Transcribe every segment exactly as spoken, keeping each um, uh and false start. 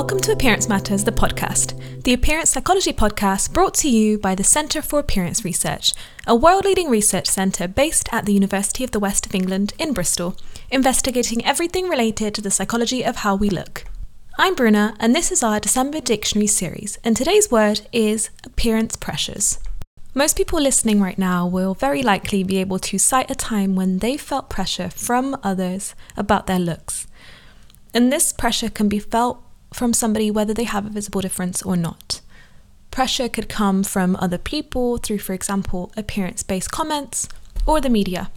Welcome to Appearance Matters, the podcast, the appearance psychology podcast brought to you by the Centre for Appearance Research, a world-leading research centre based at the University of the West of England in Bristol, investigating everything related to the psychology of how we look. I'm Bruna, and this is our December Dictionary series, and today's word is appearance pressures. Most people listening right now will very likely be able to cite a time when they felt pressure from others about their looks. And this pressure can be felt from somebody whether they have a visible difference or not. Pressure could come from other people through, for example, appearance-based comments or the media.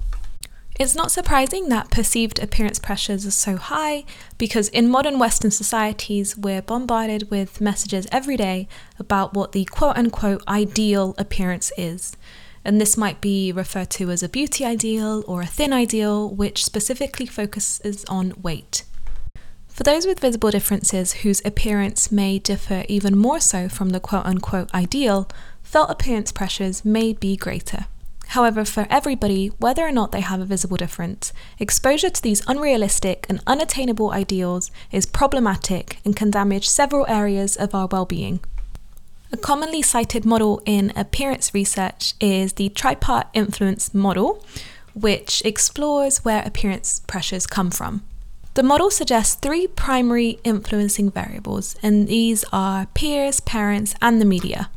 It's not surprising that perceived appearance pressures are so high because in modern Western societies we're bombarded with messages every day about what the quote-unquote ideal appearance is. And this might be referred to as a beauty ideal or a thin ideal, which specifically focuses on weight. For those with visible differences whose appearance may differ even more so from the quote-unquote ideal, felt appearance pressures may be greater. However, for everybody, whether or not they have a visible difference, exposure to these unrealistic and unattainable ideals is problematic and can damage several areas of our well-being. A commonly cited model in appearance research is the tripartite influence model, which explores where appearance pressures come from. The model suggests three primary influencing variables, and these are peers, parents, and the media.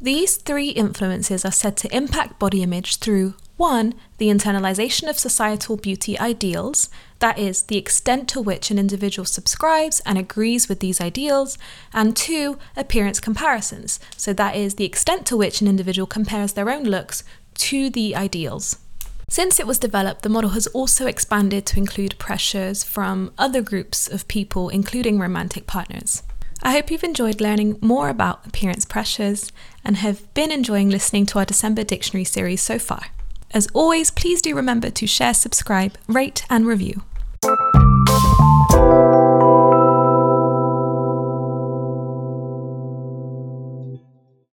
These three influences are said to impact body image through one, the internalization of societal beauty ideals, that is, the extent to which an individual subscribes and agrees with these ideals, and two, appearance comparisons, so that is, the extent to which an individual compares their own looks to the ideals. Since it was developed, the model has also expanded to include pressures from other groups of people, including romantic partners. I hope you've enjoyed learning more about appearance pressures and have been enjoying listening to our December Dictionary series so far. As always, please do remember to share, subscribe, rate, and review.